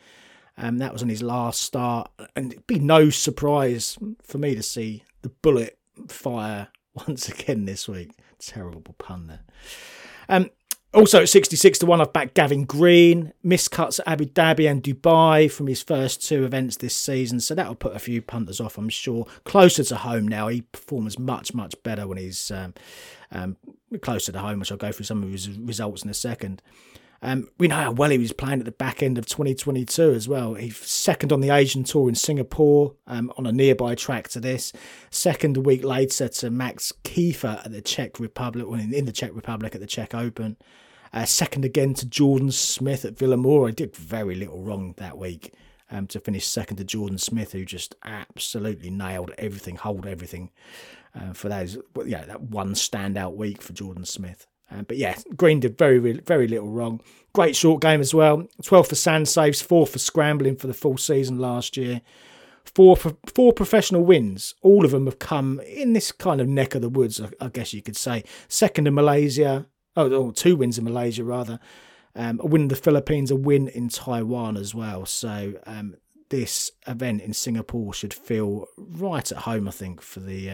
That was on his last start. And it'd be no surprise for me to see the bullet fire once again this week. Terrible pun there. Also at 66-1, I've backed Gavin Green. Miscuts at Abu Dhabi and Dubai from his first 2 events this season. So that'll put a few punters off, I'm sure. Closer to home now. He performs much, much better when he's closer to home, which I'll go through some of his results in a second. We know how well he was playing at the back end of 2022 as well. He's 2nd on the Asian Tour in Singapore on a nearby track to this. 2nd a week later to Max Kiefer at the Czech Republic, well, in the Czech Republic at the Czech Open. 2nd again to Jordan Smith at Villamora. He did very little wrong that week to finish 2nd to Jordan Smith, who just absolutely nailed everything, hold everything for those. Yeah, that one standout week for Jordan Smith. But yeah, Green did very, very little wrong. Great short game as well. 12th for sand saves, 4th for scrambling for the full season last year. 4 professional wins. All of them have come in this kind of neck of the woods, I guess you could say. 2nd in Malaysia. 2 wins in Malaysia, rather. A win in the Philippines, a win in Taiwan as well. So this event in Singapore should feel right at home, I think, for the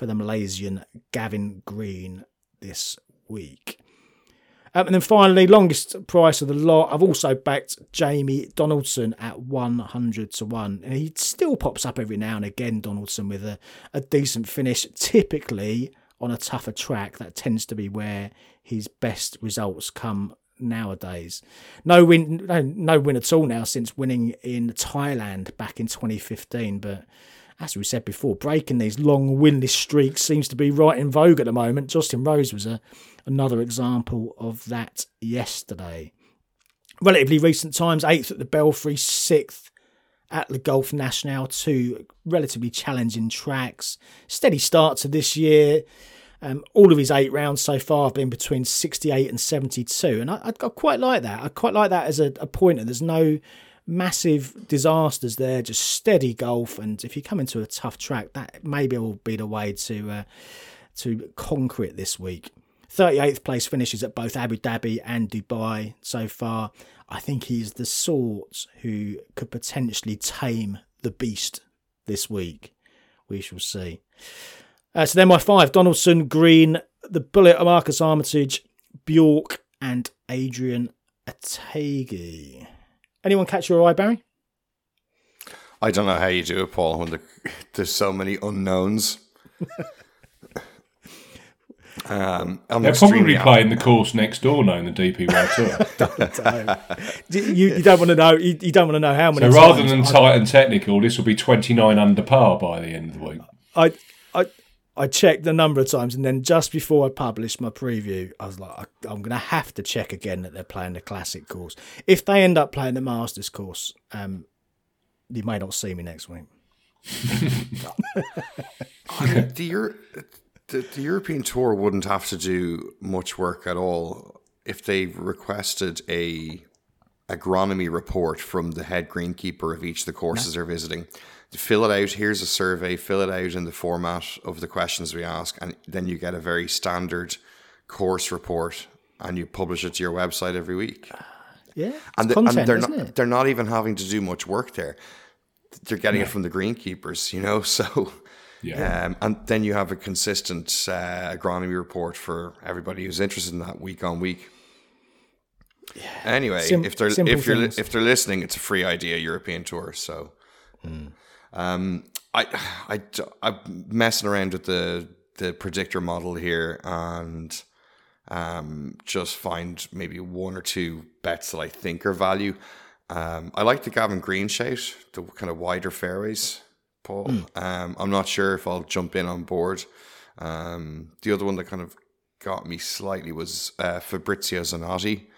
Malaysian Gavin Green this week. And then finally, longest price of the lot, I've also backed Jamie Donaldson at 100-1. And he still pops up every now and again, Donaldson, with a decent finish. Typically on a tougher track, that tends to be where his best results come nowadays. No win at all now since winning in Thailand back in 2015, but as we said before, breaking these long winless streaks seems to be right in vogue at the moment. Justin Rose was another example of that yesterday. Relatively recent times, 8th at the Belfry, 6th at the Golf National, 2 relatively challenging tracks. Steady start to this year. All of his 8 rounds so far have been between 68 and 72. And I quite like that. I quite like that as a pointer. There's no massive disasters there, just steady golf, and if you come into a tough track, that maybe will be the way to conquer it this week. 38th place finishes at both Abu Dhabi and Dubai so far. I think he's the sort who could potentially tame the beast this week. We shall see. So they're my 5: Donaldson, Green, the bullet, Marcus Armitage, Bjork, and Adrian Ategi. Anyone catch your eye, Barry? I don't know how you do it, Paul, when there's so many unknowns. They're probably playing the course next door now in the DP World Tour. You don't want to know. You don't want to know how many. So rather than tight and technical, this will be 29 under par by the end of the week. I checked the number of times, and then just before I published my preview, I was like, I'm going to have to check again that they're playing the classic course. If they end up playing the Masters course, you may not see me next week. I mean, the European Tour wouldn't have to do much work at all if they requested a agronomy report from the head greenkeeper of each of the courses they're visiting. To fill it out, here's a survey, fill it out in the format of the questions we ask, and then you get a very standard course report and you publish it to your website every week. Yeah, and, they're not even having to do much work there. They're getting it from the greenkeepers, you know, so... Yeah. And then you have a consistent agronomy report for everybody who's interested in that week on week. Yeah. Anyway, if they're listening, it's a free idea, European Tour. So, I'm messing around with the predictor model here, and just find maybe one or two bets that I think are value. I like the Gavin Green shout, the kind of wider fairways. Paul. I'm not sure if I'll jump in on board. The other one that kind of got me slightly was Fabrizio Zanotti,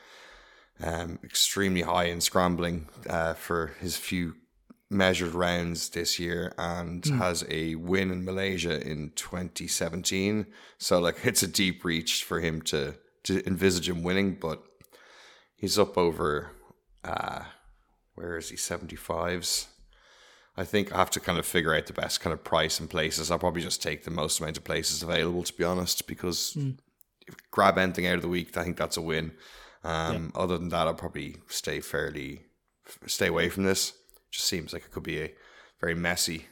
extremely high in scrambling for his few measured rounds this year, and has a win in Malaysia in 2017. So like it's a deep reach for him to envisage him winning, but he's up over, where is he, 75s? I think I have to kind of figure out the best kind of price and places. I'll probably just take the most amount of places available, to be honest, because if you grab anything out of the week, I think that's a win. Other than that, I'll probably stay away from this. Just seems like it could be a very messy,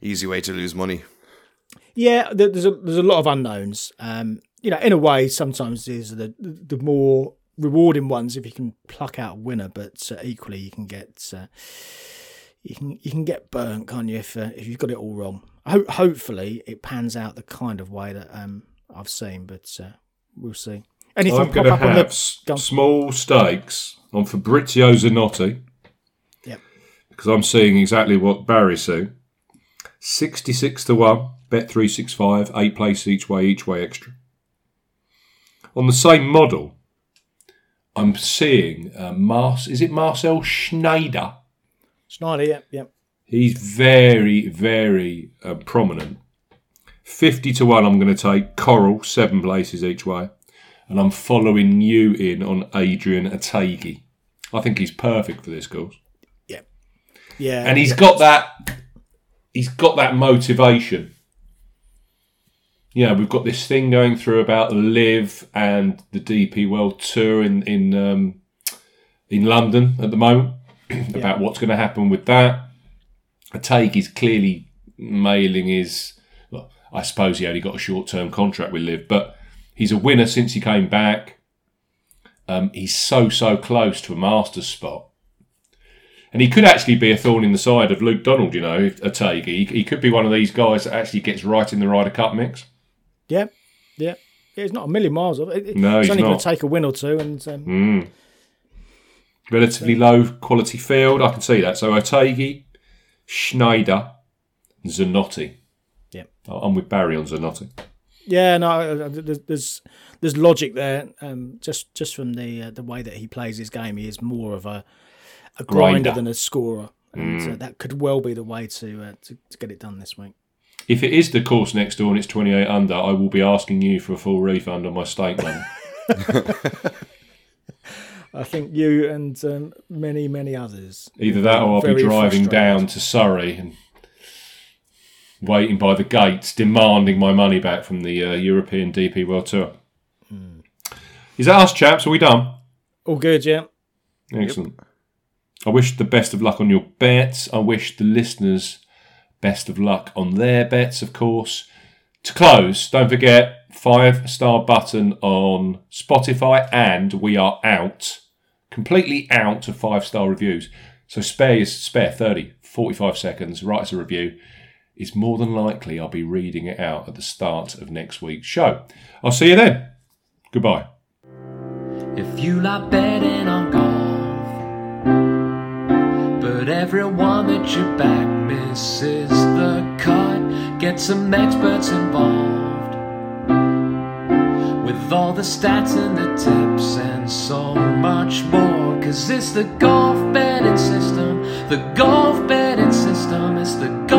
easy way to lose money. Yeah, there's a lot of unknowns. You know, in a way, sometimes these are the more rewarding ones if you can pluck out a winner, but equally you can get burnt, can't you, if you've got it all wrong. Hopefully it pans out the kind of way that I've seen, but we'll see. Anything I'm going to have small stakes on Fabrizio Zanotti, because I'm seeing exactly what Barry's seeing. 66 to 1, Bet365, 8 place each way extra. On the same model, I'm seeing Marcel Schneider? Schneider, yeah. He's very, very prominent. 50 to 1, I'm going to take Coral, 7 places each way. And I'm following you in on Adrian Ategi. I think he's perfect for this course. Yeah. Yeah. And he's got that motivation. Yeah, we've got this thing going through about Live and the DP World Tour in London at the moment about what's going to happen with that. Ategi is clearly mailing his. Well, I suppose he only got a short-term contract with Live, but he's a winner since he came back. He's so close to a Masters spot, and he could actually be a thorn in the side of Luke Donald. You know, Ategi, he could be one of these guys that actually gets right in the Ryder Cup mix. Yeah. It's not a million miles off. It's only going to take a win or two, and relatively low quality field. I can see that. So Otegi, Schneider, Zanotti. Yeah, I'm with Barry on Zanotti. Yeah, no, there's logic there. Just from the way that he plays his game, he is more of a grinder than a scorer, and that could well be the way to get it done this week. If it is the course next door and it's 28 under, I will be asking you for a full refund on my stake money. I think you and many others. Either that, or I'll be driving down to Surrey and waiting by the gates, demanding my money back from the European DP World Tour. Is that us, chaps? Are we done? All good, yeah. Excellent. Yep. I wish the best of luck on your bets. I wish the listeners best of luck on their bets, of course. To close, don't forget, 5-star button on Spotify, and we are completely out of 5-star reviews. So spare 30, 45 seconds, write us a review. It's more than likely I'll be reading it out at the start of next week's show. I'll see you then. Goodbye. If you like betting on golf, but everyone that you back misses the cut, get some experts involved with all the stats and the tips and so much more, 'cause it's the golf betting system. The golf betting system is the